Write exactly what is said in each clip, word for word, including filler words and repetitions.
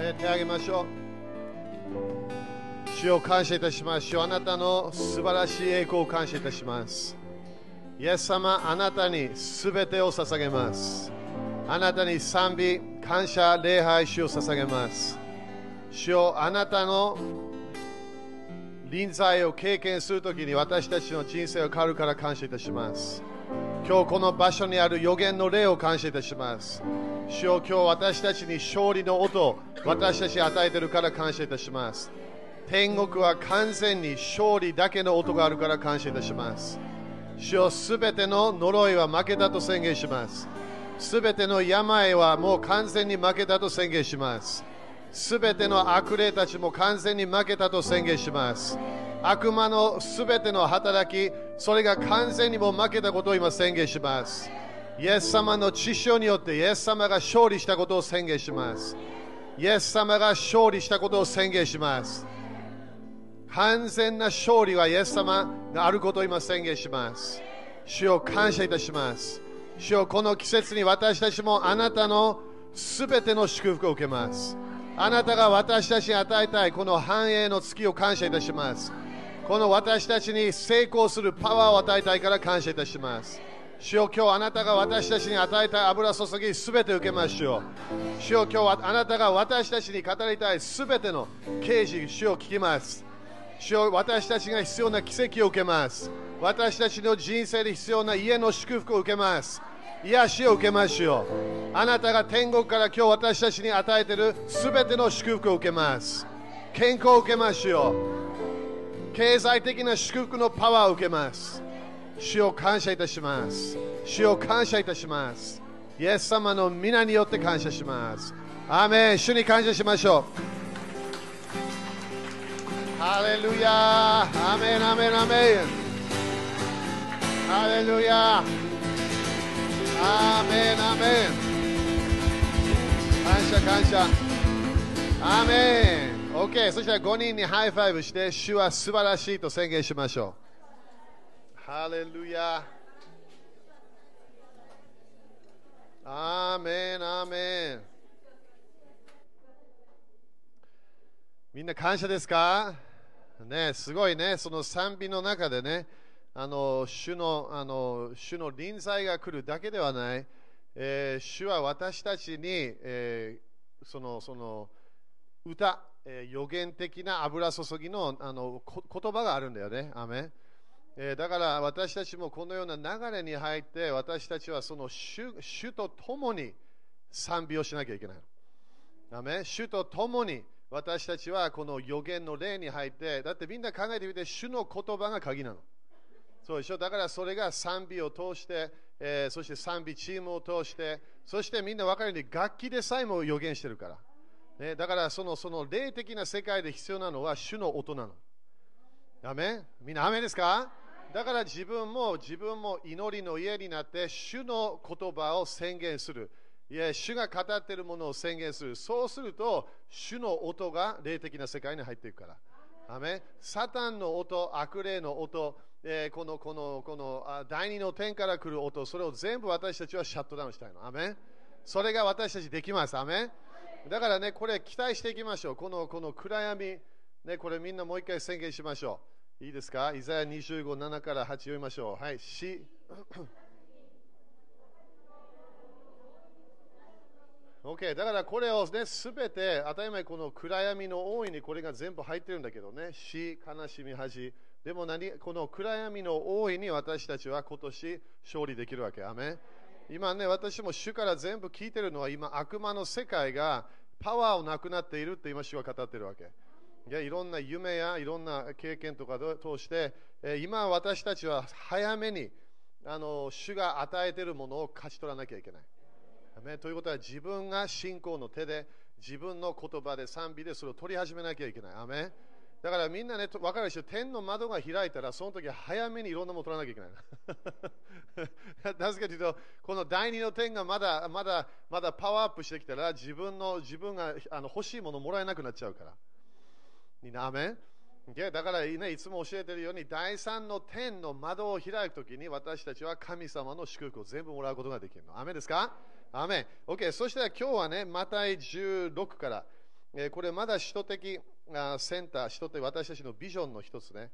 めてあげましょう。主を感謝いたします。主、あなたの素晴らしい栄光を感謝いたします。イエス様、あなたにすべてを捧げます。あなたに賛美、感謝、礼拝、主を捧げます。主をあなたの臨在を経験するときに私たちの人生を変わるから感謝いたします。今日この場所にある予言の霊を感謝いたします。主よ、今日私たちに勝利の音を私たちに与えているから感謝いたします。天国は完全に勝利だけの音があるから感謝いたします。主よ、すべての呪いは負けたと宣言します。すべての病はもう完全に負けたと宣言します。すべての悪霊たちも完全に負けたと宣言します。悪魔のすべての働き、それが完全にも負けたことを今宣言します。イエス様の血潮によってイエス様が勝利したことを宣言します。イエス様が勝利したことを宣言します。完全な勝利はイエス様があることを今宣言します。主を感謝いたします。主をこの季節に私たちもあなたのすべての祝福を受けます。あなたが私たちに与えたいこの繁栄の月を感謝いたします。この私たちに成功するパワーを与えたいから感謝いたします。主よ、今日あなたが私たちに与えた油注ぎすべて受けましょう。主よ、今日はあなたが私たちに語りたいすべての啓示、主を聞きます。主よ、私たちが必要な奇跡を受けます。私たちの人生で必要な家の祝福を受けます。癒しを受けましょう。あなたが天国から今日私たちに与えているすべての祝福を受けます。健康を受けましょう。経済的な祝福のパワーを受けます。主を感謝いたします。主を感謝いたします。イエス様の皆によって感謝します。アーメン。主に感謝しましょう。ハレルヤー。アーメン、アーメン、アーメン。ハレルヤー。アーメン、アーメン、感謝感謝、アーメン。 OK、 そしたらごにんにハイファイブして、主は素晴らしいと宣言しましょう。ハレルヤ、アーメン、アーメン。みんな感謝ですかね。すごいね、その賛美の中でね、あの 主, のあの主の臨在が来るだけではない、えー、主は私たちに、えー、そのその歌、えー、予言的な油注ぎ の, あの言葉があるんだよね。アメン、えー、だから私たちもこのような流れに入って、私たちはその 主, 主と共に賛美をしなきゃいけない。アメン、主と共に私たちはこの予言の霊に入って、だってみんな考えてみて、主の言葉が鍵なの。そうでしょ。だからそれが賛美を通して、えー、そして賛美チームを通して、そしてみんな分かるように楽器でさえも予言してるから、ね、だからそのその霊的な世界で必要なのは主の音なの。アメン、みんなアメンですか。だから自分も自分も祈りの家になって、主の言葉を宣言する、いや主が語っているものを宣言する。そうすると主の音が霊的な世界に入っていくから。アメン。サタンの音、悪霊の音、えー、このこのこのあ第二の天から来る音、それを全部私たちはシャットダウンしたいの。アメン。それが私たちできます。アメン。だからね、これ期待していきましょう。このこの暗闇、ね、これみんなもう一回宣言しましょう。いいですか。イザヤ にじゅうご なな からはち読みましょう。はい、しOK。 だからこれをね、すべて当たり前、この暗闇の大いにこれが全部入ってるんだけどね。死、悲しみ、恥。でも何、この暗闇の大いに私たちは今年勝利できるわけ。アメン。今ね、私も主から全部聞いてるのは、今悪魔の世界がパワーをなくなっているって今主は語ってるわけ。いや、いろんな夢やいろんな経験とかを通して、えー、今私たちは早めにあの主が与えているものを勝ち取らなきゃいけない。ということは、自分が信仰の手で、自分の言葉で、賛美でそれを取り始めなきゃいけない。アメン。だからみんなね、分かるでしょ。天の窓が開いたら、その時早めにいろんなものを取らなきゃいけない。なぜかというと、この第二の天がまだまだまだパワーアップしてきたら、自分の自分があの欲しいものをもらえなくなっちゃうから。みんなアメン。だから、ね、いつも教えているように、第三の天の窓を開くときに、私たちは神様の祝福を全部もらうことができるの。アメンですか。アメン。OK。そしたら今日はね、マタイじゅうろくから、これまだ使徒的センター、使徒って私たちのビジョンの一つね。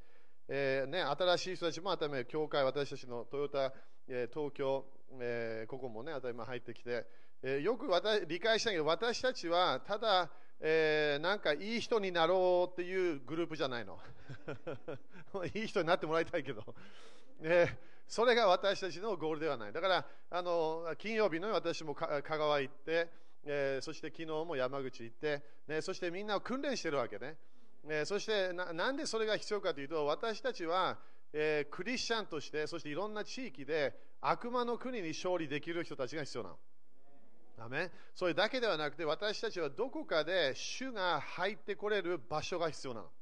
えー、ね、新しい人たちも改め、教会、私たちのトヨタ、えー、東京、えー、ここもね、当たり前入ってきて、えー、よく私理解したけど、私たちはただ、えー、なんかいい人になろうっていうグループじゃないの。いい人になってもらいたいけど、えー、それが私たちのゴールではない。だから、あの金曜日の私も香川行って、えー、そして昨日も山口行って、ね、そしてみんなを訓練してるわけね。えー、そして な, なんでそれが必要かというと、私たちは、えー、クリスチャンとして、そしていろんな地域で悪魔の国に勝利できる人たちが必要なの。アメン。それだけではなくて、私たちはどこかで主が入ってこれる場所が必要なの。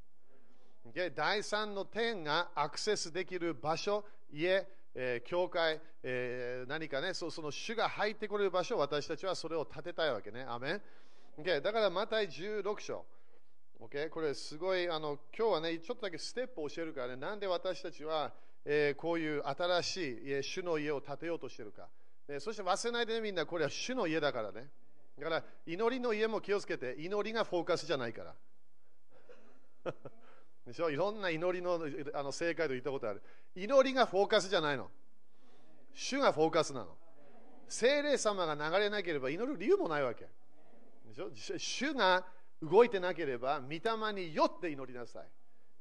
第三の点がアクセスできる場所、家、えー、教会、えー、何かね、そ, その主が入ってこれる場所、私たちはそれを建てたいわけね。アメン。だからマタイじゅうろく章、Okay? これすごい、あの今日はねちょっとだけステップを教えるからね、なんで私たちは、えー、こういう新しい、えー、主の家を建てようとしているか、えー、そして忘れないでね、みんなこれは主の家だからね。だから祈りの家も気をつけて、祈りがフォーカスじゃないからでしょ。いろんな祈り の, あの正解と言ったことある。祈りがフォーカスじゃないの、主がフォーカスなの。聖霊様が流れなければ祈る理由もないわけでしょ。主が動いてなければ、御霊によって祈りなさ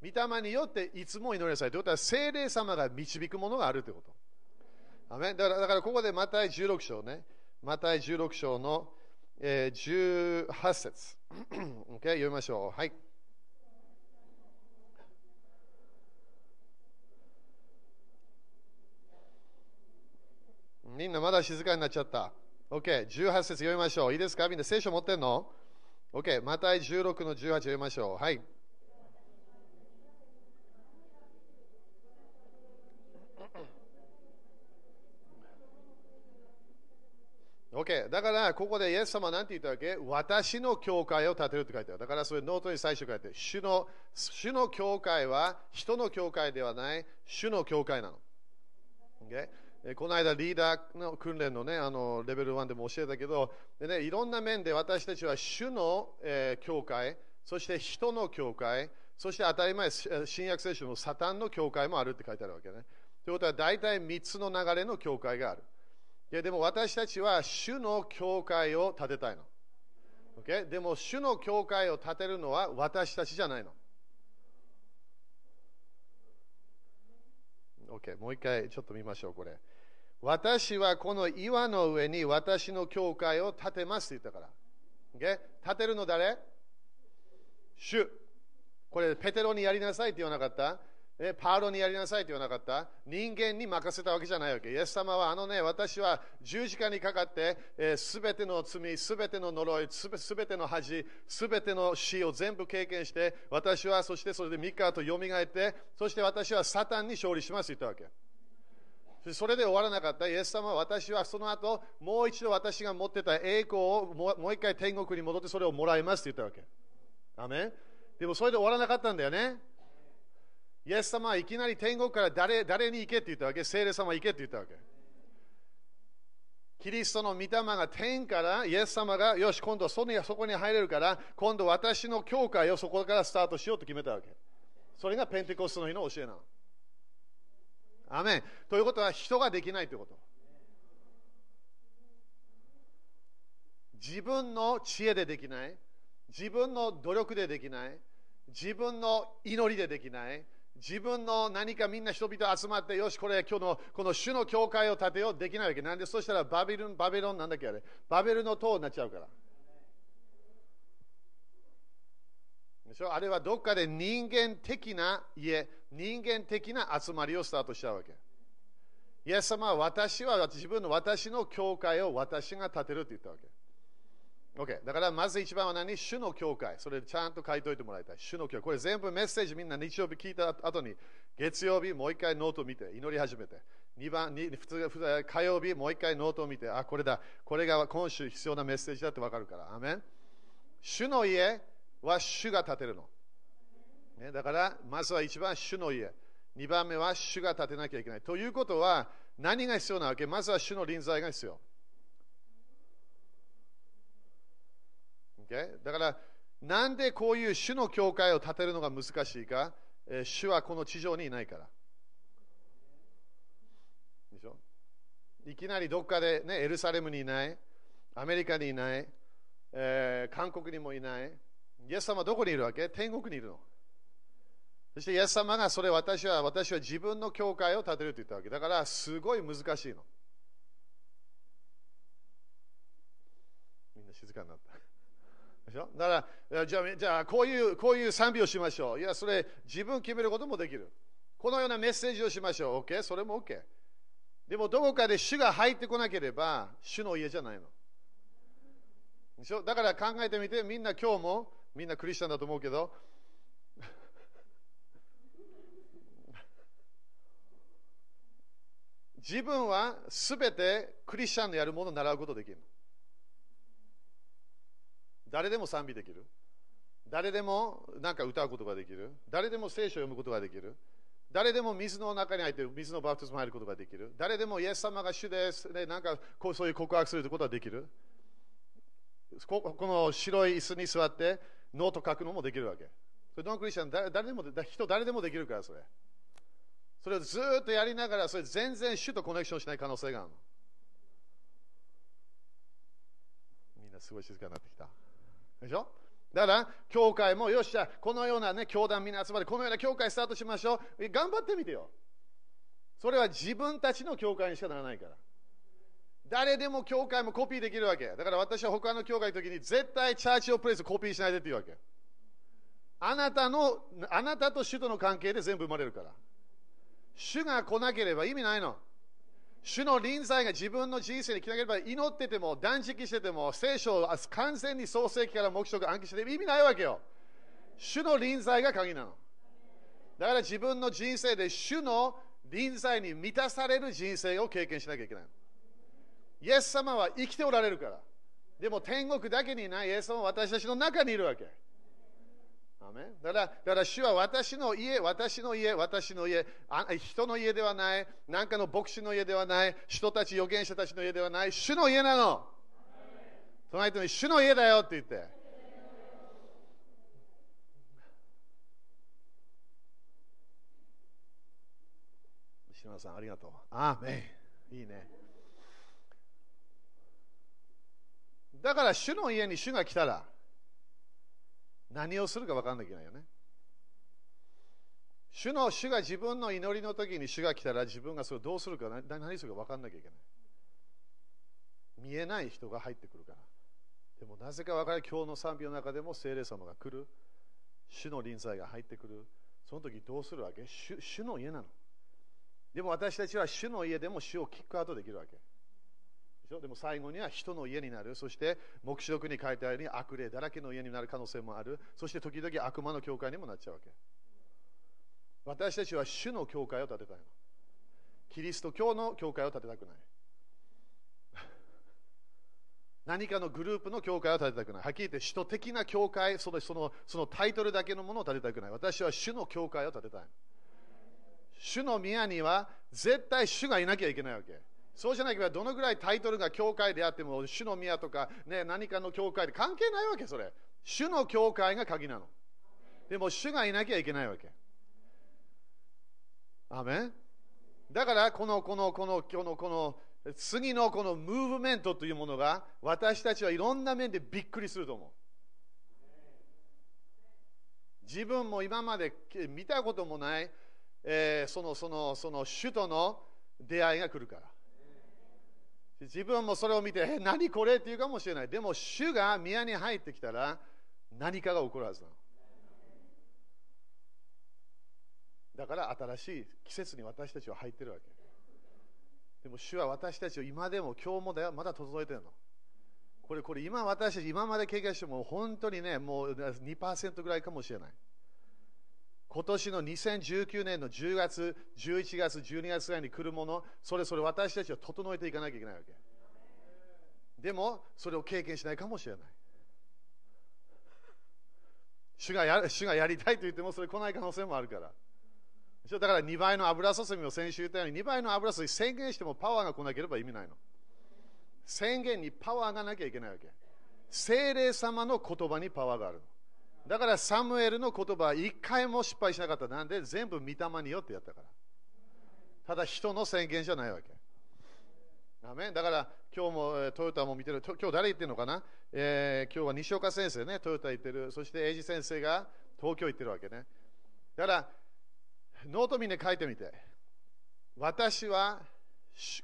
い。御霊によっていつも祈りなさい。ということは、聖霊様が導くものがあるということ。アメン。だから、だからここでマタイじゅうろく章ね。マタイじゅうろく章の、えー、じゅうはち節、okay? 読みましょう。はい。みんなまだ静かになっちゃった。OK。じゅうはち節読みましょう。いいですか？みんな聖書持ってんの？OK、マタイじゅうろくのじゅうはち読みましょう。はい。OK、だからここでイエス様は何て言ったわけ？私の教会を建てるって書いてある。だからそれノートに最初書いてある。主の、主の教会は人の教会ではない、主の教会なの。OK？この間リーダーの訓練のね、あのレベルいちでも教えたけど、でね、いろんな面で私たちは主の、えー、教会、そして人の教会、そして当たり前、新約聖書のサタンの教会もあるって書いてあるわけね。ということは大体みっつの流れの教会がある。いや、でも私たちは主の教会を建てたいの、okay？ でも主の教会を建てるのは私たちじゃないの。Okay、もう一回ちょっと見ましょう。これ、私はこの岩の上に私の教会を建てますって言ったから、okay？ 建てるの誰？主。これペテロにやりなさいって言わなかった？えパウロにやりなさいって言わなかった？人間に任せたわけじゃないわけ。イエス様はあのね、私は十字架にかかって、えー、全ての罪、全ての呪い、全ての恥、全ての死を全部経験して、私はそしてそれでみっかあとよみがえって、そして私はサタンに勝利しますって言ったわけ。それで終わらなかった。イエス様は、私はその後もう一度私が持ってた栄光をも う, もう一回天国に戻って、それをもらいますって言ったわけ。アメン。でもそれで終わらなかったんだよね。イエス様はいきなり天国から 誰, 誰に行けって言ったわけ。聖霊様は行けって言ったわけ。キリストの御霊が天から、イエス様がよし、今度は そ, そこに入れるから、今度私の教会をそこからスタートしようと決めたわけ。それがペンテコステの日の教えなの。アメン。ということは、人ができないということ。自分の知恵でできない、自分の努力でできない、自分の祈りでできない、自分の何か、みんな人々集まって、よし、これ今日のこの主の教会を建てよう、できないわけなんで。そしたらバビロン、バビロンなんだっけあれ、バベルの塔になっちゃうからでしょ。あれはどっかで人間的な家、人間的な集まりをスタートしちゃうわけ。イエス様は、私は自分の、私の教会を私が建てるって言ったわけ。Okay、だからまず一番は何？主の教会。それちゃんと書いておいてもらいたい。主の教会。これ全部メッセージ、みんな日曜日聞いた後に、月曜日もう一回ノートを見て祈り始めて、にばんに普通火曜日もう一回ノートを見て、あ、これだ、これが今週必要なメッセージだって分かるから。アメン。主の家は主が建てるの、ね、だからまずは一番主の家、にばんめは主が建てなきゃいけない。ということは何が必要なわけ？まずは主の臨在が必要。だからなんでこういう主の教会を建てるのが難しいか、えー、主はこの地上にいないからでしょ。いきなりどっかで、ね、エルサレムにいない、アメリカにいない、えー、韓国にもいない。イエス様どこにいるわけ？天国にいるの。そしてイエス様がそれ私は私は自分の教会を建てると言ったわけだから、すごい難しいの。みんな静かになったでしょ。だからじゃあ、じゃあこういうこういう賛美をしましょう。いやそれ自分決めることもできる。このようなメッセージをしましょう。OK？ それも OK。でもどこかで主が入ってこなければ主の家じゃないのでしょ。だから考えてみて、みんな今日もみんなクリスチャンだと思うけど自分はすべてクリスチャンのやるものを習うことできる。誰でも賛美できる。誰でもなんか歌うことができる。誰でも聖書を読むことができる。誰でも水の中に入って水のバプテスマに入ることができる。誰でもイエス様が主です、ね、なんかこうそういう告白するということができる。こ, この白い椅子に座ってノート書くのもできるわけ。それノンクリスチャン 誰, 誰でも人誰でもできるから、それそれをずっとやりながら、それ全然主とコネクションしない可能性があるの。みんなすごい静かになってきたでしょ。だから教会もよっしゃこのような、ね、教団みんな集まってこのような教会スタートしましょう。頑張ってみてよ。それは自分たちの教会にしかならないから。誰でも教会もコピーできるわけだから、私は他の教会の時に絶対チャーチオプレイスコピーしないでっていうわけ。あなたのあなたと主との関係で全部生まれるから。主が来なければ意味ないの。主の臨在が自分の人生に来なければ、祈ってても断食してても聖書を完全に創世記から黙示録暗記してても意味ないわけよ。主の臨在が鍵なのだから、自分の人生で主の臨在に満たされる人生を経験しなきゃいけないの。イエス様は生きておられるから。でも天国だけにいない。イエス様は私たちの中にいるわけ。アメン。だから、だから主は私の家、私の家、私の家、あ、人の家ではない、何かの牧師の家ではない、人たち、預言者たちの家ではない、主の家なの。隣人に主の家だよって言って。篠原さん、ありがとう。アーメン。いいね。だから主の家に主が来たら何をするか分からなきゃいけないよね。主の主が自分の祈りの時に主が来たら自分がそれをどうするか 何, 何するか分からなきゃいけない。見えない人が入ってくるから。でもなぜか分からない。今日の賛美の中でも聖霊様が来る。主の臨在が入ってくる。その時どうするわけ？ 主, 主の家なの。でも私たちは主の家でも主をキックアウトできるわけ。でも最後には人の家になる。そして黙示録に書いてあるように悪霊だらけの家になる可能性もある。そして時々悪魔の教会にもなっちゃうわけ。私たちは主の教会を建てたいの。キリスト教の教会を建てたくない何かのグループの教会を建てたくない。はっきり言って使徒的な教会、その、その、そのタイトルだけのものを建てたくない。私は主の教会を建てたいの。主の宮には絶対主がいなきゃいけないわけ。そうじゃなければどのぐらいタイトルが教会であっても主の宮とか、ね、何かの教会で関係ないわけ。それ主の教会が鍵なの。でも主がいなきゃいけないわけ。アーメン。だからこのこのこのこのこの次のこのムーブメントというものが私たちはいろんな面でびっくりすると思う。自分も今まで見たこともない、えー、そのそのその主との出会いが来るから。自分もそれを見て、え、何これっていうかもしれない。でも主が宮に入ってきたら何かが起こるはずなの。だから新しい季節に私たちは入ってるわけ。でも主は私たちを今でも今日もだよ、まだ届いてるの。これこれ今私たち今まで経験しても本当にね、もう にパーセント ぐらいかもしれない。今年のにせんじゅうきゅうねんのじゅうがつ、じゅういちがつ、じゅうにがつぐらいに来るもの、それそれ私たちは整えていかなきゃいけないわけ。でも、それを経験しないかもしれない。主がや、主がやりたいと言っても、それ来ない可能性もあるから。だからにばいの油注ぎを先週言ったように、にばいの油注ぎ宣言してもパワーが来なければ意味ないの。宣言にパワーがなきゃいけないわけ。聖霊様の言葉にパワーがあるの。だからサムエルの言葉は一回も失敗しなかった。なんで？全部御霊によってやったから。ただ人の宣言じゃないわけ。アメン。だから今日もトヨタも見てる。今日誰言ってるのかな、えー、今日は西岡先生ね、トヨタ言ってる。そして英二先生が東京行ってるわけね。だからノートみんな書いてみて。私は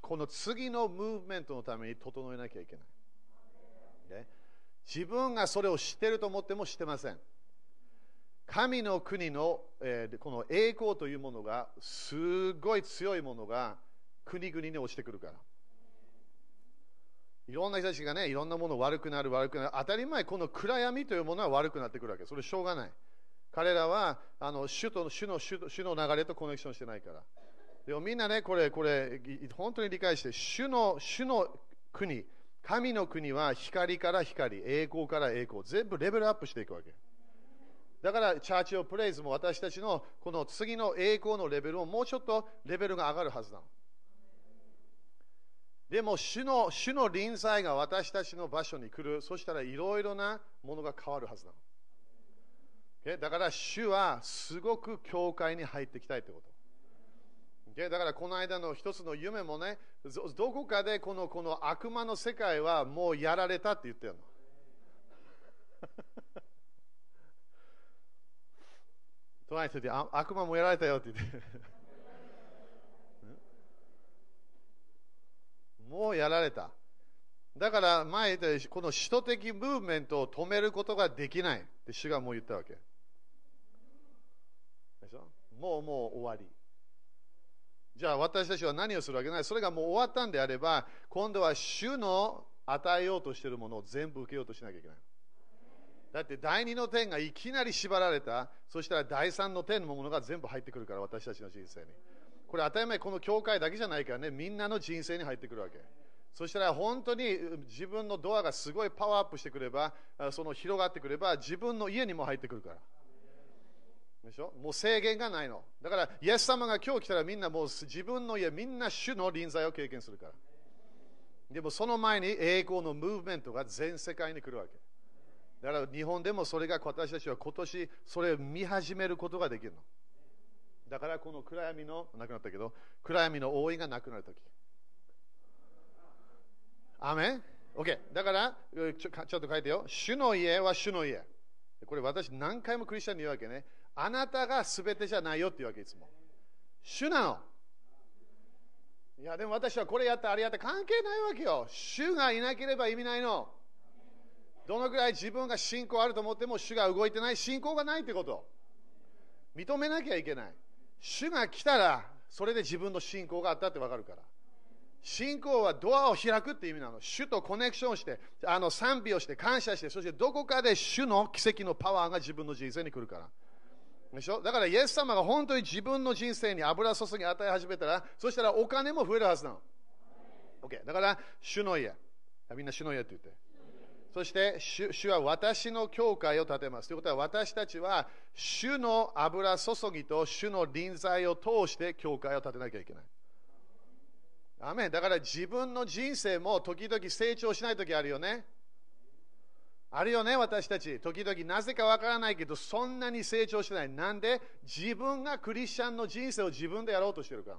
この次のムーブメントのために整えなきゃいけない、ね、自分がそれを知ってると思っても知ってません。神の国の、えー、この栄光というものがすごい強いものが国々に落ちてくるから、いろんな人たちがね、いろんなもの悪くなる悪くなる当たり前。この暗闇というものは悪くなってくるわけ。それしょうがない。彼らはあの主と主の主と主の流れとコネクションしてないから。でもみんなね、これこれ本当に理解して、主の主の国、神の国は光から光、栄光から栄光、全部レベルアップしていくわけ。だからチャーチオプレイズも私たちのこの次の栄光のレベルをもうちょっとレベルが上がるはずなの。でも主の主の臨在が私たちの場所に来る。そしたらいろいろなものが変わるはずなの。だから主はすごく教会に入ってきたいってこと。だからこの間の一つの夢もね、どこかでこの、この悪魔の世界はもうやられたって言ってるの。隣の人に悪魔もやられたよって言って。もうやられた。だから前言ったこの使徒的ムーブメントを止めることができないって主がもう言ったわけでしょ。もうもう終わり。じゃあ私たちは何をするわけない。それがもう終わったんであれば、今度は主の与えようとしているものを全部受けようとしなきゃいけない。だって第二の天がいきなり縛られた。そしたら第三の天のものが全部入ってくるから、私たちの人生に。これ当たり前、この教会だけじゃないからね、みんなの人生に入ってくるわけ。そしたら本当に自分のドアがすごいパワーアップしてくれば、その広がってくれば、自分の家にも入ってくるからでしょ。もう制限がないの。だからイエス様が今日来たら、みんなもう自分の家みんな主の臨在を経験するから。でもその前に栄光のムーブメントが全世界に来るわけだから、日本でもそれが私たちは今年それを見始めることができるの。だからこの暗闇のなくなったけど暗闇の覆いがなくなるとき、アメン。 OK。 だからちょ, ちょっと書いてよ。主の家は主の家。これ私何回もクリスチャンに言うわけね。あなたが全てじゃないよって言うわけ、いつも。主なの。いやでも私はこれやったあれやった関係ないわけよ。主がいなければ意味ないの。どのくらい自分が信仰あると思っても主が動いてない、信仰がないってこと認めなきゃいけない。主が来たらそれで自分の信仰があったって分かるから。信仰はドアを開くって意味なの。主とコネクションして、あの賛美をして感謝して、そしてどこかで主の奇跡のパワーが自分の人生に来るからでしょ。だからイエス様が本当に自分の人生に油注ぎ与え始めたら、そしたらお金も増えるはずなの。 OK。 だから主の家、みんな主の家って言って、そして主、主は私の教会を建てますということは、私たちは主の油注ぎと主の臨在を通して教会を建てなきゃいけない。アメン。だから自分の人生も時々成長しない時あるよね。あるよね、私たち。時々なぜかわからないけど、そんなに成長してない。なんで？自分がクリスチャンの人生を自分でやろうとしてるから。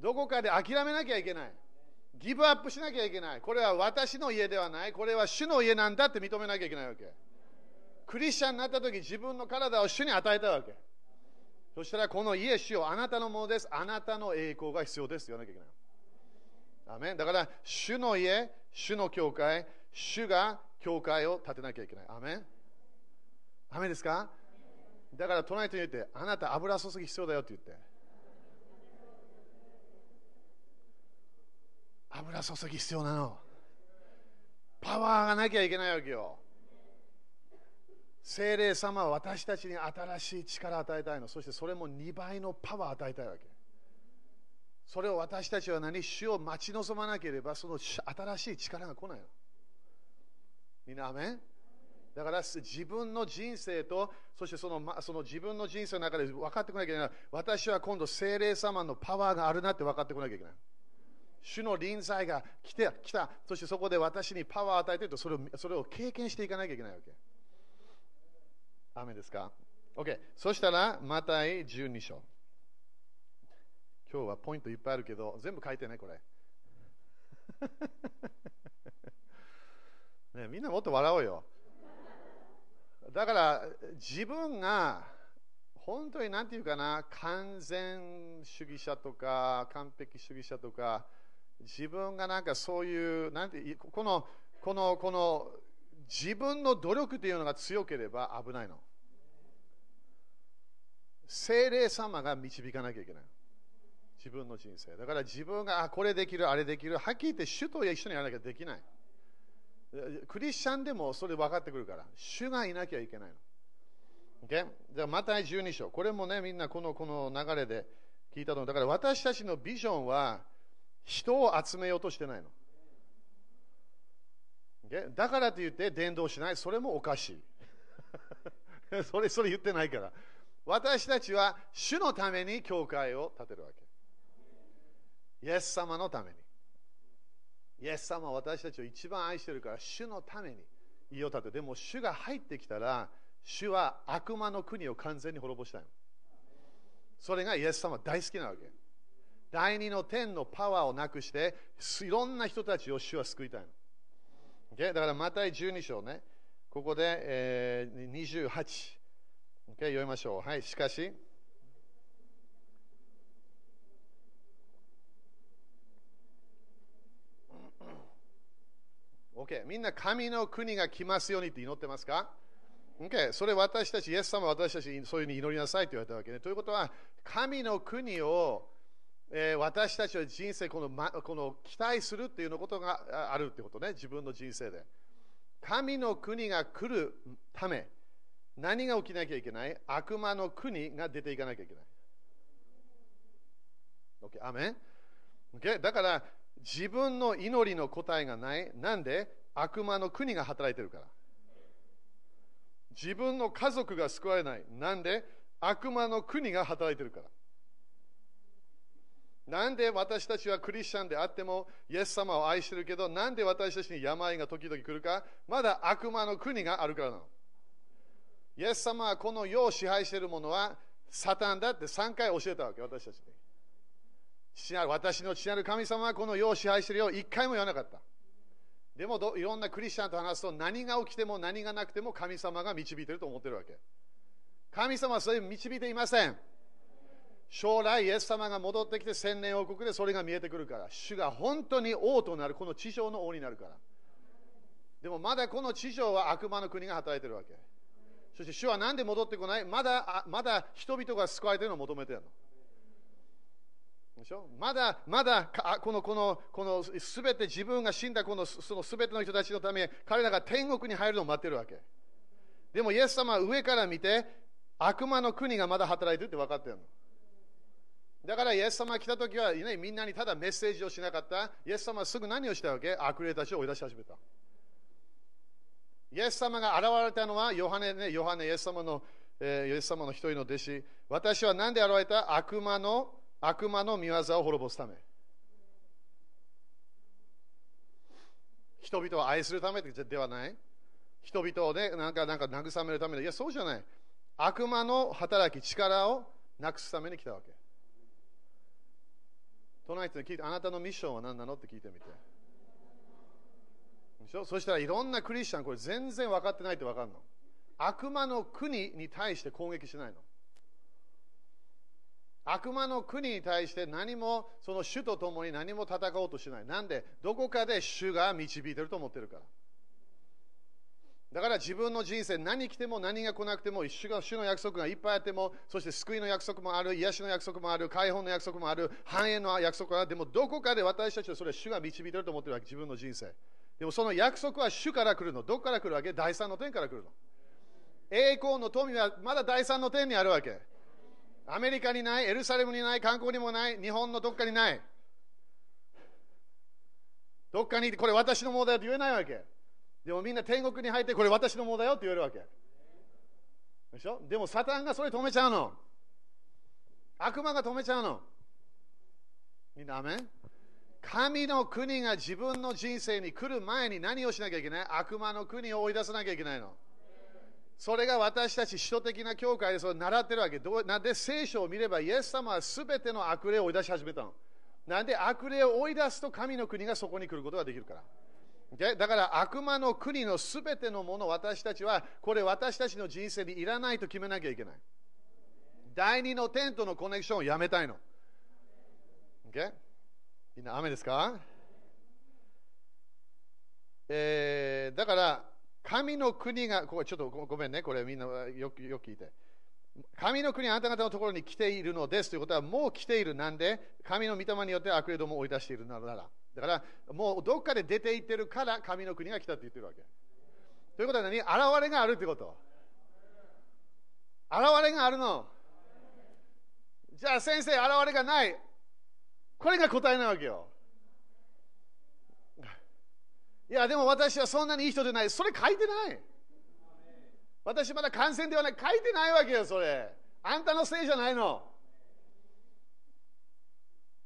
どこかで諦めなきゃいけない。ギブアップしなきゃいけない。これは私の家ではない。これは主の家なんだって認めなきゃいけないわけ。クリスチャンになった時、自分の体を主に与えたわけ。そしたらこの家、主よ、あなたのものです。あなたの栄光が必要ですって言わなきゃいけない。アメン。だから主の家、主の教会、主が教会を建てなきゃいけない。アメン。アメンですか？だから隣と言って、あなた油注ぎ必要だよって言って、油注ぎ必要なの。パワーがなきゃいけないわけよ。聖霊様は私たちに新しい力を与えたいの。そしてそれもにばいのパワーを与えたいわけ。それを私たちは何？主を待ち望まなければその新しい力が来ないの。みんなアメン。だから自分の人生と、そしてその、その自分の人生の中で分かってこなきゃいけない。私は今度聖霊様のパワーがあるなって分かってこなきゃいけない。主の臨在が来て、来た。そしてそこで私にパワーを与えていると、それを、それを経験していかなきゃいけないわけ。アメンですか？ OK。そしたら、マタイじゅうに章。今日はポイントいっぱいあるけど、全部書いてね、これ。ね、みんなもっと笑おうよ。だから、自分が、本当に何て言うかな、完全主義者とか、完璧主義者とか、自分がなんかそういう、なんていう、この、この、この、自分の努力というのが強ければ危ないの。聖霊様が導かなきゃいけない。自分の人生。だから自分が、あ、これできる、あれできる、はっきり言って主と一緒にやらなきゃできない。クリスチャンでもそれ分かってくるから、主がいなきゃいけないの。Okay? じゃあ、マタイじゅうに章。これもね、みんなこの、この流れで聞いたと思う。だから私たちのビジョンは、人を集めようとしてないの。だからといって伝道しない、それもおかしい。それ、それ言ってないから。私たちは主のために教会を建てるわけ。イエス様のために。イエス様は私たちを一番愛してるから、主のために家を建てる。でも主が入ってきたら、主は悪魔の国を完全に滅ぼしたいの。それがイエス様大好きなわけ。第二の天のパワーをなくして、いろんな人たちを主は救いたいの。Okay? だからマタイじゅうに章ね、ここで、えー、にじゅうはち、okay? 読みましょう。はい、しかし、okay、みんな神の国が来ますようにって祈ってますか？ okay、それ私たち、イエス様は私たちにそういうふうに祈りなさいと言われたわけね。ということは、神の国を、えー、私たちは人生この、ま、この期待するっていうのことがあるってことね、自分の人生で。神の国が来るため、何が起きなきゃいけない？悪魔の国が出ていかなきゃいけない。Okay、アメン、okay、だから、自分の祈りの答えがない。なんで？悪魔の国が働いてるから。自分の家族が救われない。なんで？悪魔の国が働いてるから。なんで私たちはクリスチャンであってもイエス様を愛してるけど、なんで私たちに病が時々来るか？まだ悪魔の国があるからなの。イエス様はこの世を支配しているものはサタンだってさんかい教えたわけ、私たちに。父なる私の父なる神様はこの世を支配しているよ、いっかいも言わなかった。でもどいろんなクリスチャンと話すと、何が起きても何がなくても神様が導いていると思ってるわけ。神様はそれを導いていません。将来イエス様が戻ってきて千年王国でそれが見えてくるから、主が本当に王となる、この地上の王になるから。でもまだこの地上は悪魔の国が働いてるわけ。そして主は何で戻ってこない？まだ、まだ人々が救われてるのを求めてるのでしょ。まだまだこのこのこの全て自分が死んだこのその全ての人たちのため、彼らが天国に入るのを待ってるわけ。でもイエス様は上から見て悪魔の国がまだ働いてるって分かってるの。だからイエス様が来たときは、ね、みんなにただメッセージをしなかった。イエス様はすぐ何をしたわけ？悪霊たちを追い出し始めた。イエス様が現れたのはヨハネね、ヨハネ、イエス様の、えー、イエス様の一人の弟子。私は何で現れた？悪魔の、悪魔の御業を滅ぼすため。人々を愛するためではない。人々をね、なんか、なんか慰めるためで。いや、そうじゃない。悪魔の働き、力をなくすために来たわけ。隣人に聞いて、あなたのミッションは何なのって聞いてみて。でしょ？そしたらいろんなクリスチャン、これ全然分かってないって分かるの。悪魔の国に対して攻撃しないの。悪魔の国に対して何も、その主と共に何も戦おうとしない。なんで？どこかで主が導いてると思ってるから。だから自分の人生、何来ても何が来なくても、主が、主の約束がいっぱいあっても、そして救いの約束もある、癒しの約束もある、解放の約束もある、繁栄の約束もある。でもどこかで私たちはそれは主が導いていると思っているわけ、自分の人生。でもその約束は主から来るの。どこから来るわけ？第三の天から来るの。栄光の富はまだ第三の天にあるわけ。アメリカにない、エルサレムにない、韓国にもない、日本のどっかにない。どっかに、これ私の問題だと言えないわけ。でもみんな天国に入って、これ私のものだよって言えるわけでしょ。でもサタンがそれ止めちゃうの。悪魔が止めちゃうの。みんなアメン。神の国が自分の人生に来る前に何をしなきゃいけない？悪魔の国を追い出さなきゃいけないの。それが私たち使徒的な教会でそれ習ってるわけ。どうなんで聖書を見ればイエス様は全ての悪霊を追い出し始めたの。なんで悪霊を追い出すと神の国がそこに来ることができるから。でだから悪魔の国のすべてのもの、私たちはこれ私たちの人生にいらないと決めなきゃいけない。第二の天とのコネクションをやめたいの。 OK? みんな雨ですか、えー、だから神の国がここちょっと ご, ごめんねこれみんなよくよく聞いて、神の国あなた方のところに来ているのですということはもう来ている。なんで神の御霊によって悪霊どもを追い出しているなら、だからもうどっかで出ていってるから神の国が来たって言ってるわけ。ということは何？現れがあるってこと。現れがあるの。じゃあ先生現れがない、これが答えなわけよ。いやでも私はそんなにいい人じゃない、それ書いてない、私まだ感染ではない、書いてないわけよ。それあんたのせいじゃないの。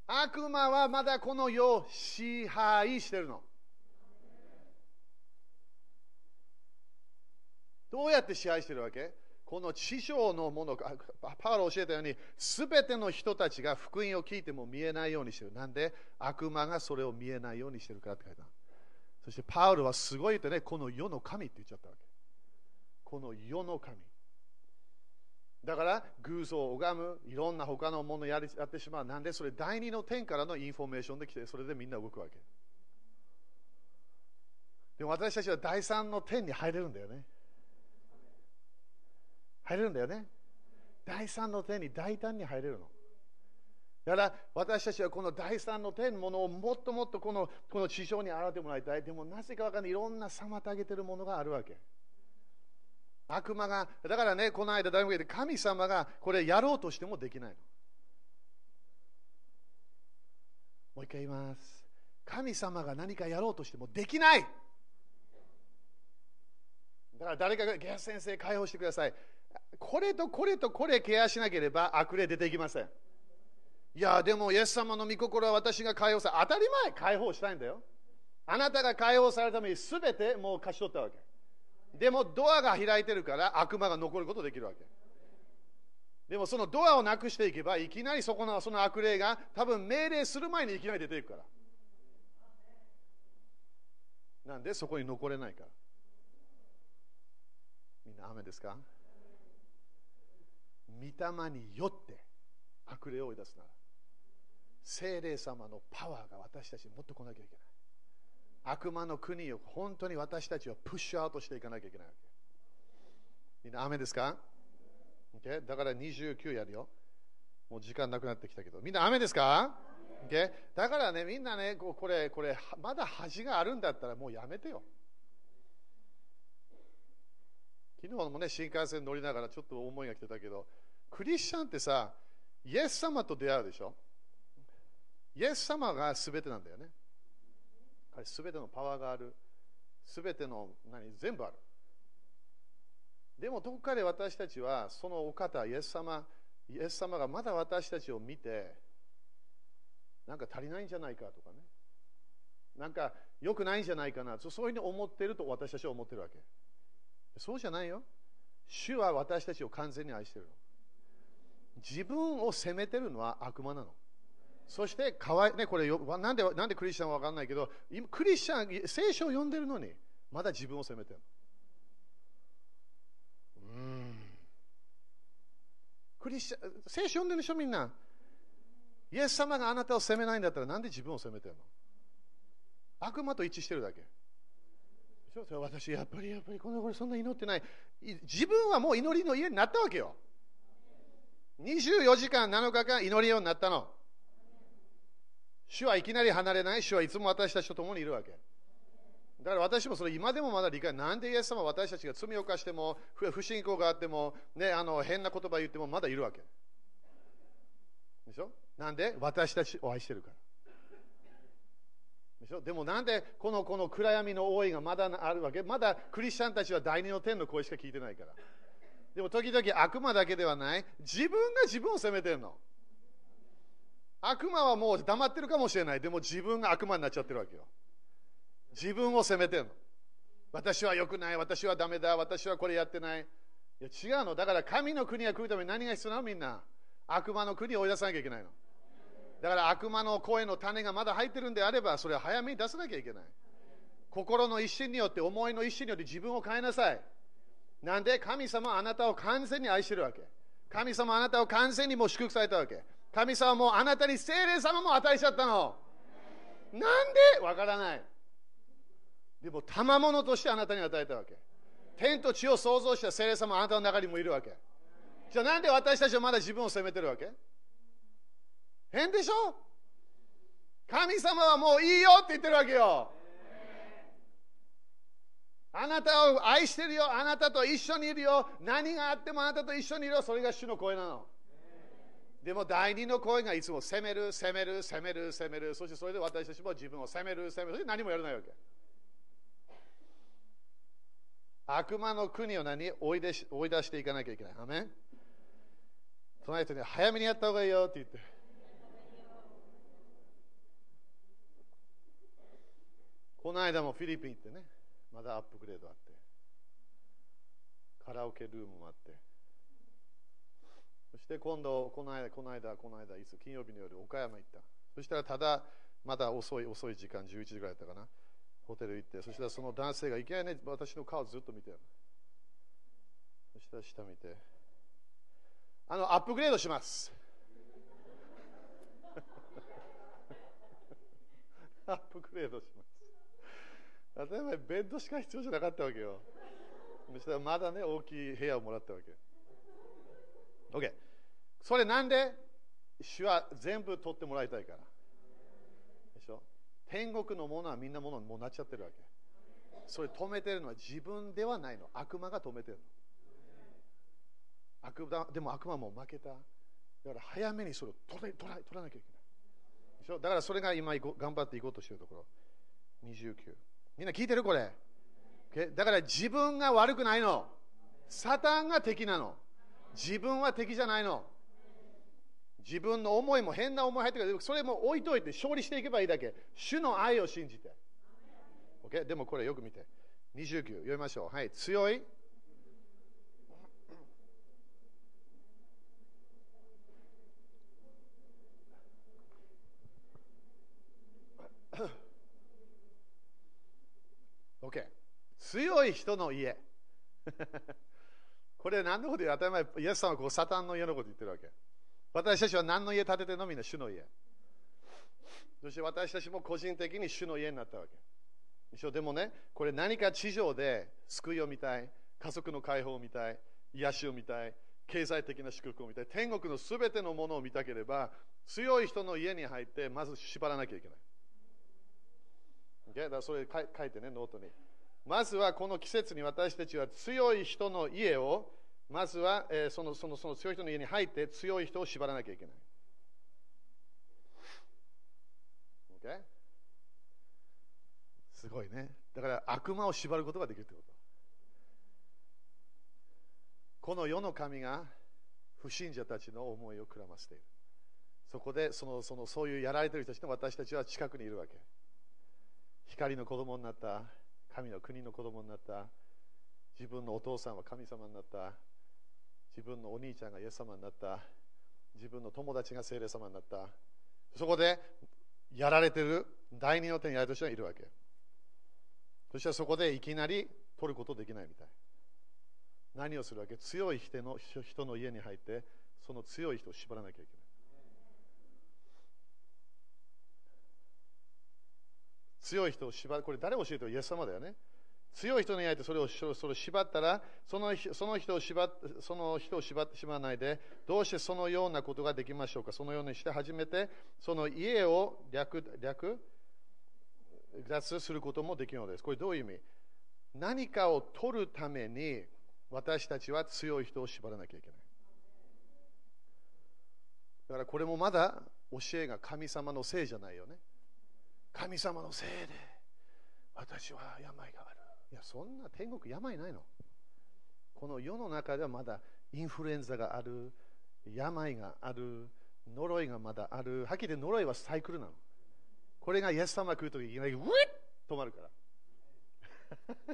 悪魔はまだこの世を支配してるの。どうやって支配してるわけ？この地上のもの、パウロ教えたように全ての人たちが福音を聞いても見えないようにしてる。なんで悪魔がそれを見えないようにしてるからって書いた。そしてパウロはすごいってね、この世の神って言っちゃったわけ。この世の神だから偶像を拝む、いろんな他のものを や, やってしまう。なんでそれ第二の天からのインフォメーションで来て、それでみんな動くわけ。でも私たちは第三の天に入れるんだよね。入れるんだよね。第三の天に大胆に入れるの。だから私たちはこの第三の天のものをもっともっとこ の, この地上に現れてもらいたい。でもなぜかわからない、いろんな妨げてるものがあるわけ。悪魔が、だからね、この間誰も言って、神様がこれやろうとしてもできないの。もう一回言います。神様が何かやろうとしてもできない。だから誰かが、ゲア先生解放してください、これとこれとこれケアしなければ悪霊出てきません。いやでもイエス様の御心は私が解放さ、当たり前解放したいんだよ。あなたが解放されるために全てもう勝ち取ったわけ。でもドアが開いてるから悪魔が残ることできるわけ。でもそのドアをなくしていけばいきなりそこのその悪霊が多分命令する前にいきなり出ていくから、なんでそこに残れないから。みんな雨ですか。御霊によって悪霊を追い出すなら、聖霊様のパワーが私たちに持ってこなきゃいけない。悪魔の国を本当に私たちはプッシュアウトしていかなきゃいけないわけ。みんな雨ですか、okay? だからにじゅうきゅうやるよ。もう時間なくなってきたけど。みんな雨ですか、okay? だからね、みんなね、これ、これ、まだ恥があるんだったらもうやめてよ。昨日もね、新幹線乗りながらちょっと思いが来てたけど、クリスチャンってさ、イエス様と出会うでしょ。イエス様が全てなんだよね。すべてのパワーがある、すべての何全部ある。でもどこかで私たちはそのお方イエス様、イエス様がまだ私たちを見て、なんか足りないんじゃないかとかね、なんか良くないんじゃないかな、そういうふうに思っていると私たちは思っているわけ。そうじゃないよ。主は私たちを完全に愛しているの。自分を責めているのは悪魔なの。そしてかわい、ね、これなんで、なんでクリスチャンは分からないけど、今クリスチャン聖書を読んでるのにまだ自分を責めてるの。うーん、クリスチャン聖書読んでるでしょみんな。イエス様があなたを責めないんだったらなんで自分を責めてるの。悪魔と一致してるだけ。私やっぱりやっぱりこの頃そんな祈ってない、自分はもう祈りの家になったわけよ。にじゅうよじかんなのかかん祈りようになったの。主はいきなり離れない。主はいつも私たちと共にいるわけ。だから私もそれ今でもまだ理解、なんでイエス様は私たちが罪を犯しても不信仰があっても、ね、あの変な言葉言ってもまだいるわけでしょ。なんで私たちを愛してるからでしょ。でもなんでこの、この暗闇の覆いがまだあるわけ。まだクリスチャンたちは第二の天の声しか聞いてないから。でも時々悪魔だけではない、自分が自分を責めてるの。悪魔はもう黙ってるかもしれない。でも自分が悪魔になっちゃってるわけよ。自分を責めてるの。私は良くない、私はダメだ、私はこれやってない。いや違うの。だから神の国が来るために何が必要なの？みんな悪魔の国を追い出さなきゃいけないの。だから悪魔の声の種がまだ入ってるんであれば、それを早めに出さなきゃいけない。心の一心によって、思いの一心によって自分を変えなさい。なんで？神様はあなたを完全に愛してるわけ。神様はあなたを完全にもう祝福されたわけ。神様はもうあなたに聖霊様も与えちゃったの。なんで？わからない。でも賜物としてあなたに与えたわけ。天と地を創造した聖霊様はあなたの中にもいるわけ。じゃあなんで私たちはまだ自分を責めてるわけ？変でしょ？神様はもういいよって言ってるわけよ。あなたを愛してるよ、あなたと一緒にいるよ、何があってもあなたと一緒にいるよ、それが主の声なの。でも第二の声がいつも責める、責める、責める、責める、そしてそれで私たちも自分を責める、責める、そして何もやらないわけ。悪魔の国を何？追い出し、追い出していかなきゃいけない。アメン。隣人に早めにやった方がいいよって言って。この間もフィリピン行ってね。まだアップグレードあってカラオケルームもあって、そして今度この間この間この間いつ金曜日の夜岡山行った。そしたらただまだ遅い遅い時間じゅういちじぐらいだったかな、ホテル行って、そしたらその男性がいきなりね、私の顔ずっと見てる。そしたら下見て、あのアップグレードしますアップグレードします。例えばベッドしか必要じゃなかったわけよ。そしたらまだね、大きい部屋をもらったわけ。OK。それなんで？主は全部取ってもらいたいから。でしょ？天国のものはみんなものにもうなっちゃってるわけ。それ止めてるのは自分ではないの。悪魔が止めてるの。悪だでも悪魔も負けた。だから早めにそれを取れ、取ら、取らなきゃいけない。でしょ？だからそれが今頑張っていこうとしているところ。にじゅうきゅう。みんな聞いてるこれ、okay? だから自分が悪くないの。サタンが敵なの。自分は敵じゃないの。自分の思いも変な思い入ってくる。それも置いといて勝利していけばいいだけ。主の愛を信じて、okay? でもこれよく見てにじゅうきゅう読みましょう、はい、強いOkay、強い人の家これ何のこと言う？当たり前、イエスさんはこうサタンの家のこと言ってるわけ。私たちは何の家建ててるの？みんな主の家。そして私たちも個人的に主の家になったわけ。でもね、これ何か地上で救いを見たい、家族の解放を見たい、癒しを見たい、経済的な祝福を見たい、天国のすべてのものを見たければ、強い人の家に入ってまず縛らなきゃいけない。だからそれ書いてね、ノートに。まずはこの季節に私たちは強い人の家を、まずは、えー、その、その、その強い人の家に入って強い人を縛らなきゃいけない。Okay? すごいね。だから悪魔を縛ることができるってこと。この世の神が不信者たちの思いをくらませている。そこでその、その、そういうやられている人たちの私たちは近くにいるわけ。光の子供になった、神の国の子供になった、自分のお父さんは神様になった、自分のお兄ちゃんがイエス様になった、自分の友達が聖霊様になった、そこでやられてる、第二の手にやられてる人がいるわけ。そしたらそこでいきなり取ることできないみたい。何をするわけ？強い人の、人の家に入って、その強い人を縛らなきゃいけない。強い人を縛る、これ誰を教えてる？イエス様だよね。強い人に会えてそれを縛ったら、そのその人を縛その人を縛ってしまわないで、どうしてそのようなことができましょうか。そのようにして初めてその家を略略奪することもできるのです。これどういう意味？何かを取るために私たちは強い人を縛らなきゃいけない。だからこれもまだ教えが神様のせいじゃないよね。神様のせいで私は病がある。いや、そんな天国病ないの。この世の中ではまだインフルエンザがある、病がある、呪いがまだある。はっきり言って呪いはサイクルなの。これがイエス様が来るときにいきなりウィッと止まるから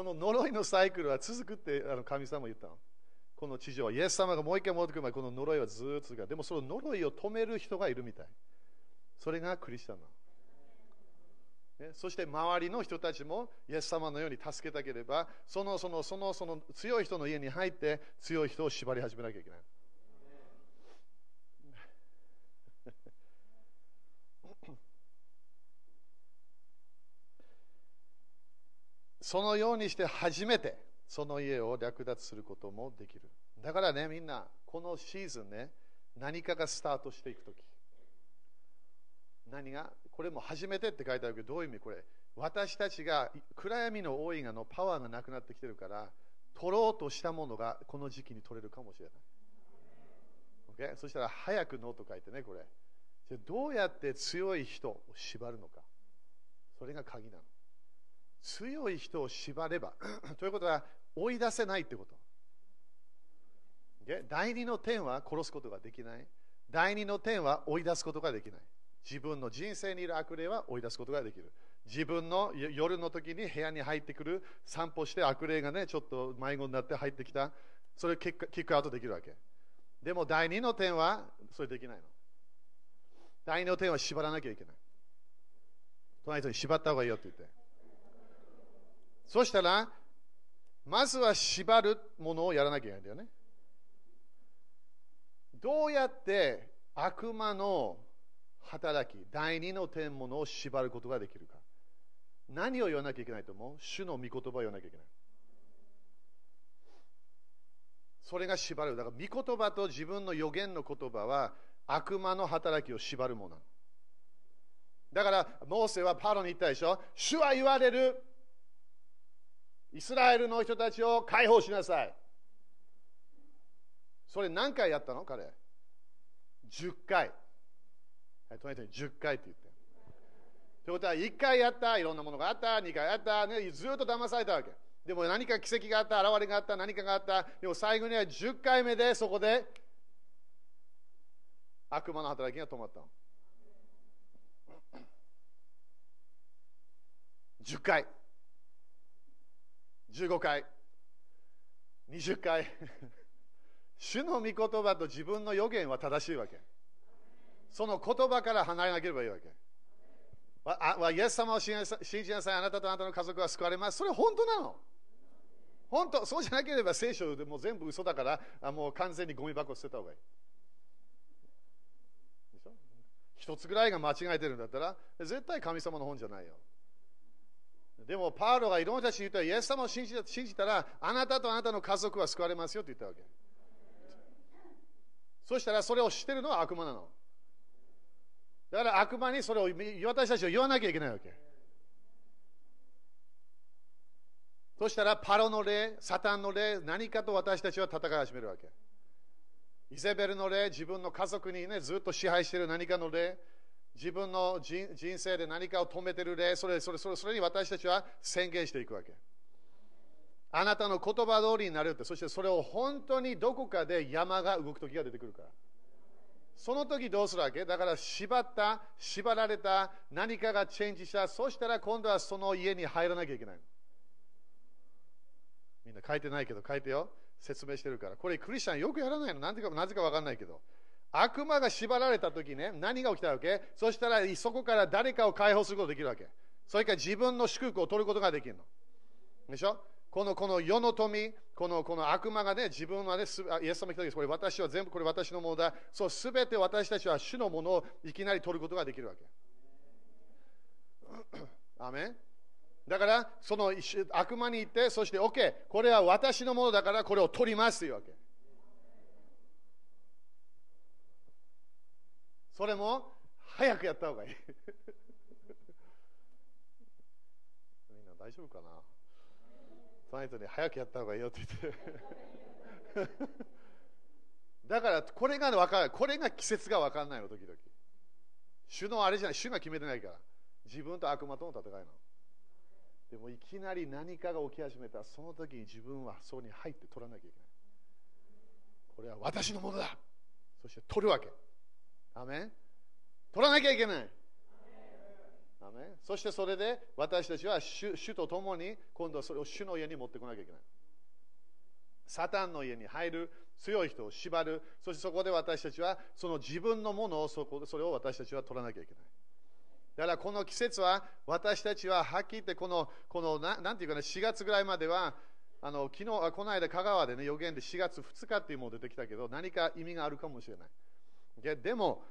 この呪いのサイクルは続くってあの神様は言ったの。この地上はイエス様がもう一回戻ってくる前、この呪いはずっと続く。でもその呪いを止める人がいるみたい。それがクリスチャンなの。そして周りの人たちもイエス様のように助けたければ、そのそのそのその強い人の家に入って強い人を縛り始めなきゃいけない。そのようにして初めてその家を略奪することもできる。だからね、みんなこのシーズンね、何かがスタートしていくとき、何がこれも初めてって書いてあるけど、どういう意味これ？私たちが暗闇の大いがのパワーがなくなってきてるから、取ろうとしたものがこの時期に取れるかもしれない。Okay? そしたら早くノーと書いてね、これ。じゃあどうやって強い人を縛るのか、それが鍵なの。強い人を縛ればということは追い出せないってこと。Okay? 第二の点は殺すことができない。第二の点は追い出すことができない。自分の人生にいる悪霊は追い出すことができる。自分の夜の時に部屋に入ってくる、散歩して悪霊がね、ちょっと迷子になって入ってきた、それをキック、キックアウトできるわけ。でも第二の点はそれできないの。第二の点は縛らなきゃいけない。隣人に縛った方がいいよって言って、そしたらまずは縛るものをやらなきゃいけないんだよね。どうやって悪魔の働き、第二の天物を縛ることができるか。何を言わなきゃいけないと思う？主の御言葉を言わなきゃいけない。それが縛る。だから御言葉と自分の予言の言葉は悪魔の働きを縛るものなの。だからモーセはパロに言ったでしょ。主は言われる。イスラエルの人たちを解放しなさい。それ何回やったの彼？じゅっかい。隣人にじゅっかいって言ってる。ということはいっかいやった、いろんなものがあった、にかいやった、ね、ずっと騙されたわけ。でも何か奇跡があった、現れがあった、何かがあった。でも最後にはじゅっかいめでそこで悪魔の働きが止まったの。じゅっかい、じゅうごかい、にじゅっかい。主の御言葉と自分の予言は正しいわけ。その言葉から離れなければいいわけ。あ、イエス様を信じなさい。あなたとあなたの家族は救われます。それ本当なの。本当。そうじゃなければ聖書でも全部嘘だから、もう完全にゴミ箱捨てた方がいい。でしょ？一つぐらいが間違えてるんだったら絶対神様の本じゃないよ。でもパウロがいろんな人たちに言ったら、イエス様を信じた、信じたらあなたとあなたの家族は救われますよって言ったわけ。そしたらそれを知ってるのは悪魔なの。だから悪魔にそれを、私たちを言わなきゃいけないわけ。そしたらパロの霊、サタンの霊、何かと私たちは戦い始めるわけ。イゼベルの霊、自分の家族にね、ずっと支配している何かの霊、自分の人生で何かを止めている霊、それ、それ、それ、それに私たちは宣言していくわけ。あなたの言葉通りになるって。そしてそれを本当にどこかで山が動く時が出てくるから。その時どうするわけ？だから縛った、縛られた、何かがチェンジした、そしたら今度はその家に入らなきゃいけない。みんな書いてないけど、書いてよ。説明してるから。これクリスチャンよくやらないの。なんでか、なぜか分かんないけど。悪魔が縛られた時ね、何が起きたわけ？そしたらそこから誰かを解放することができるわけ。それから自分の祝福を取ることができるの。でしょ？この、この世の富、この、この悪魔がね、自分はね、イエス様が来た時、これ私は全部これ私のものだ。そう、すべて私たちは主のものをいきなり取ることができるわけ。アメン。だから、その悪魔に言って、そして OK、これは私のものだから、これを取りますというわけ。それも、早くやったほうがいい。みんな大丈夫かな？隣人に早くやった方がいいよって言ってだからこれが分かる、これが季節が分からないの。時々主のあれじゃない、主が決めてないから、自分と悪魔との戦いなの。でもいきなり何かが起き始めたら、その時に自分はそこに入って取らなきゃいけない。これは私のものだ。そして取るわけ。アメン。取らなきゃいけない。アメン。そしてそれで私たちは 主, 主と共に今度はそれを主の家に持ってこなきゃいけない。サタンの家に入る、強い人を縛る、そしてそこで私たちはその自分のものを そ, こそれを私たちは取らなきゃいけない。だからこの季節は私たちははっきり言ってこのこの な, なんていうかねしがつぐらいまではあの昨日この間香川でね予言でしがつふつかっていうもの出てきたけど何か意味があるかもしれない。Okay? でも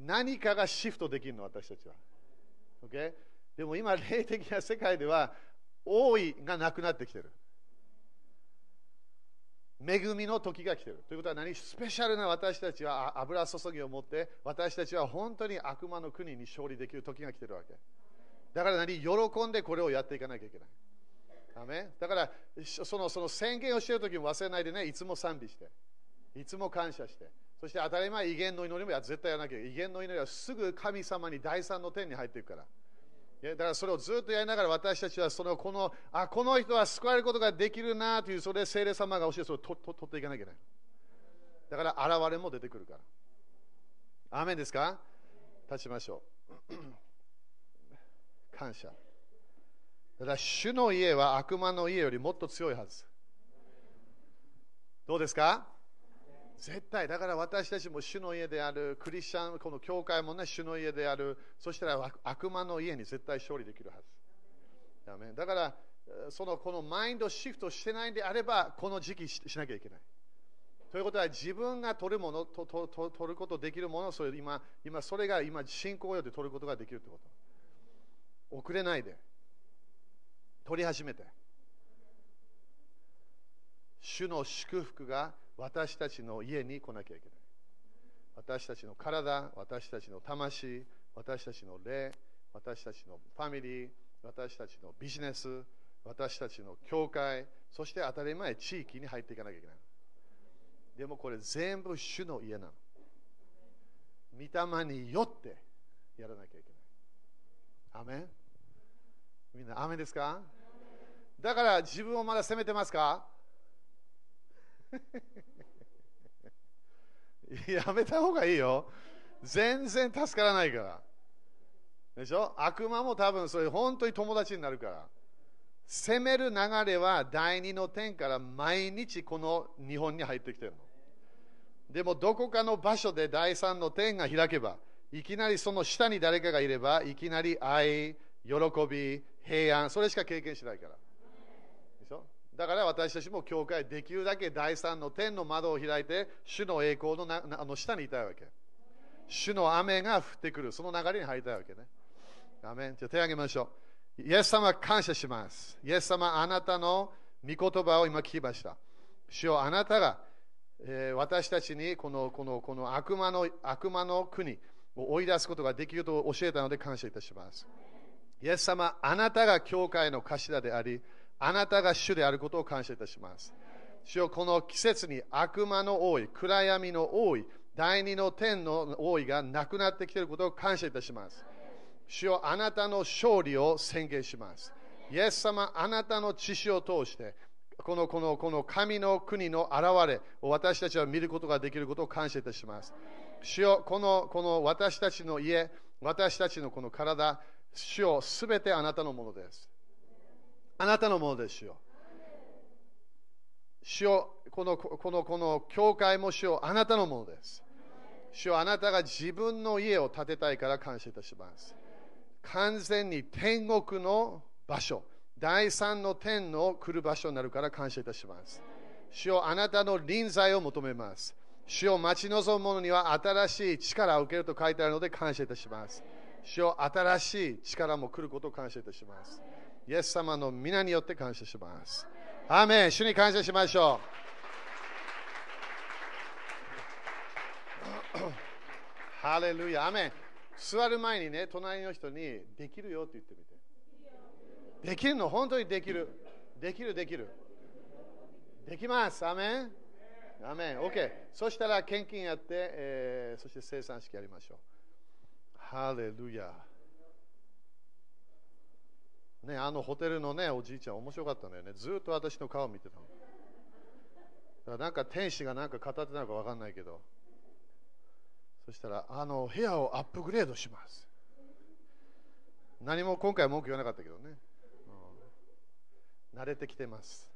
何かがシフトできるの私たちは。Okay? でも今霊的な世界では王位がなくなってきてる。恵みの時が来ているということは何？スペシャルな私たちは油注ぎを持って私たちは本当に悪魔の国に勝利できる時が来ているわけだから何？喜んでこれをやっていかなきゃいけない。アメン。だからその、その宣言をしている時も忘れないでね、いつも賛美していつも感謝して、そして当たり前威厳の祈りもや絶対やらなきゃいけない。威厳の祈りはすぐ神様に第三の天に入っていくからだからそれをずっとやりながら私たちはその こ, のあこの人は救われることができるなという、それで聖霊様が教えてそれをとと取っていかなきゃいけない。だから現れも出てくるから。アーメンですか。立ちましょう感謝。だから主の家は悪魔の家よりもっと強いはず。どうですか。絶対だから私たちも主の家である、クリスチャンこの教会もね主の家である。そしたら悪魔の家に絶対勝利できるはず。だからそのこのマインドシフトしてないんであればこの時期 し, しなきゃいけない。ということは自分が取るものととと取ることできるもの、それ 今, 今それが今信仰よって取ることができるってこと。遅れないで取り始めて、主の祝福が私たちの家に来なきゃいけない。私たちの体、私たちの魂、私たちの霊、私たちのファミリー、私たちのビジネス、私たちの教会、そして当たり前地域に入っていかなきゃいけない。でもこれ全部主の家なの。御霊によってやらなきゃいけない。アメン。みんなアメンですか。だから自分をまだ責めてますかやめたほうがいいよ。全然助からないからでしょ。悪魔も多分それ本当に友達になるから。攻める流れは第二の天から毎日この日本に入ってきてるの。でもどこかの場所で第三の天が開けば、いきなりその下に誰かがいればいきなり愛、喜び、平安、それしか経験しないからでしょ。だから私たちも教会できるだけ第三の天の窓を開いて主の栄光 の, なあの下にいたいわけ。主の雨が降ってくるその流れに入りたいわけね。アメン。じゃあ手を挙げましょう。イエス様感謝します。イエス様あなたの御言葉を今聞きました。主よあなたが、えー、私たちにこ の, こ の, この悪魔の悪魔の国を追い出すことができると教えたので感謝いたします。イエス様あなたが教会の頭であり、あなたが主であることを感謝いたします。主よこの季節に悪魔の王位、暗闇の王位、第二の天の王位がなくなってきていることを感謝いたします。主よあなたの勝利を宣言します。イエス様あなたの血潮を通してこのこのこの神の国の現れを私たちは見ることができることを感謝いたします。主よこのこの私たちの家、私たちのこの体、主よすべてあなたのものです。あなたのものですよ。主よこのこのこの教会も主よあなたのものです。主よあなたが自分の家を建てたいから感謝いたします。完全に天国の場所、第三の天の来る場所になるから感謝いたします。主よあなたの臨在を求めます。主よ待ち望む者には新しい力を受けると書いてあるので感謝いたします。主よ新しい力も来ることを感謝いたします。イエス様の皆によって感謝します。アーメン。主に感謝しましょう。ハレルヤ。アーメン。座る前にね、隣の人にできるよって言ってみて。できるの？本当にできる。できる、できる。できます。アーメン。アーメン。OK。そしたら献金やって、えー、そして生産式やりましょう。ハレルヤ。ね、あのホテルの、ね、おじいちゃん面白かったんだよね。ずっと私の顔を見てたの。だからなんか天使が何か語ってたのか分かんないけど、そしたらあの部屋をアップグレードします。何も今回は文句言わなかったけどね、うん、慣れてきてます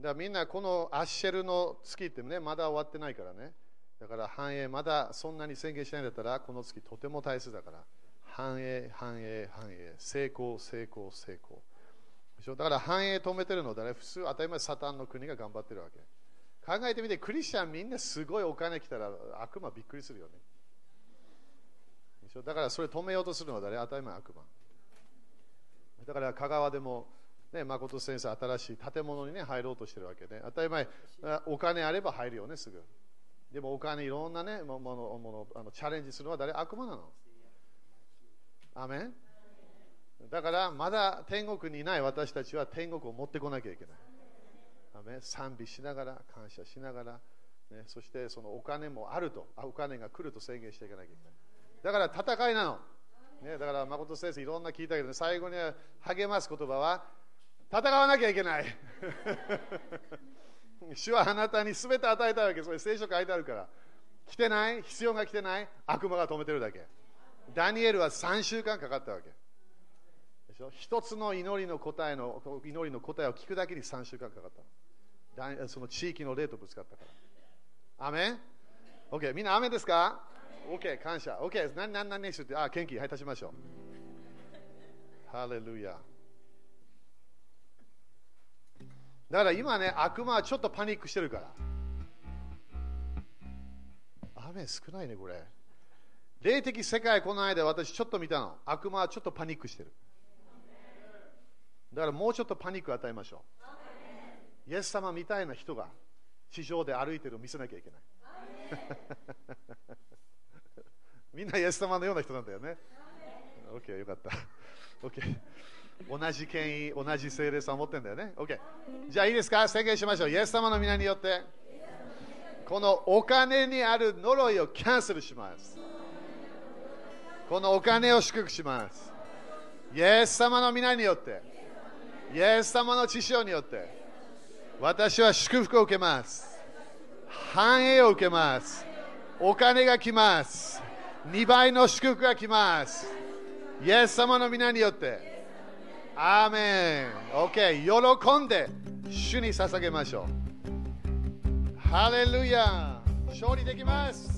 だみんなこのアッシェルの月ってねまだ終わってないからね、だから繁栄まだそんなに宣言しないんだったらこの月とても大切だから、繁栄繁栄繁栄成功成功成功でしょ。だから繁栄止めてるのだね、普通当たり前サタンの国が頑張ってるわけ。考えてみてクリスチャンみんなすごいお金来たら悪魔びっくりするよねでしょ。だからそれ止めようとするのは誰、当たり前悪魔だから。香川でもね、誠先生新しい建物に、ね、入ろうとしてるわけで、ね、当たり前お金あれば入るよねすぐ。でもお金いろんな、ね、ものものあのチャレンジするのは誰、悪魔なの。アメン。だからまだ天国にいない私たちは天国を持ってこなきゃいけない。アメン。賛美しながら感謝しながら、ね、そしてそのお金もあると、お金が来ると宣言していかなきゃいけない。だから戦いなの、ね、だから誠先生いろんな聞いたけど、ね、最後に励ます言葉は戦わなきゃいけない主はあなたに全て与えたわけ、それ聖書書いてあるから。来てない、必要が来てない、悪魔が止めてるだけ。ダニエルはさんしゅうかんかかったわけでしょ。一つの祈りの答えの祈りの答えを聞くだけにさんしゅうかんかかった。その地域の霊とぶつかったから。アメン。 OK、 みんなアメンですか。 OK、 感謝。 OK、 何何何して、あ、元気、はい、足しましょうハレルヤ。だから今ね、悪魔はちょっとパニックしてるから。雨少ないねこれ。霊的世界この間私ちょっと見たの、悪魔はちょっとパニックしてる。だからもうちょっとパニック与えましょう。イエス様みたいな人が地上で歩いてるを見せなきゃいけないみんなイエス様のような人なんだよね。 OK、 よかった。 OK、同じ権威、同じ聖霊さんを持ってるんだよね。 OK、 じゃあいいですか、宣言しましょう。イエス様の皆によってこのお金にある呪いをキャンセルします。このお金を祝福します。イエス様の皆によって、イエス様の血潮によって私は祝福を受けます。繁栄を受けます。お金が来ます。にばいの祝福が来ます。イエス様の皆によって。アーメン。 OK、 喜んで主に捧げましょう。ハレルヤ。勝利できます。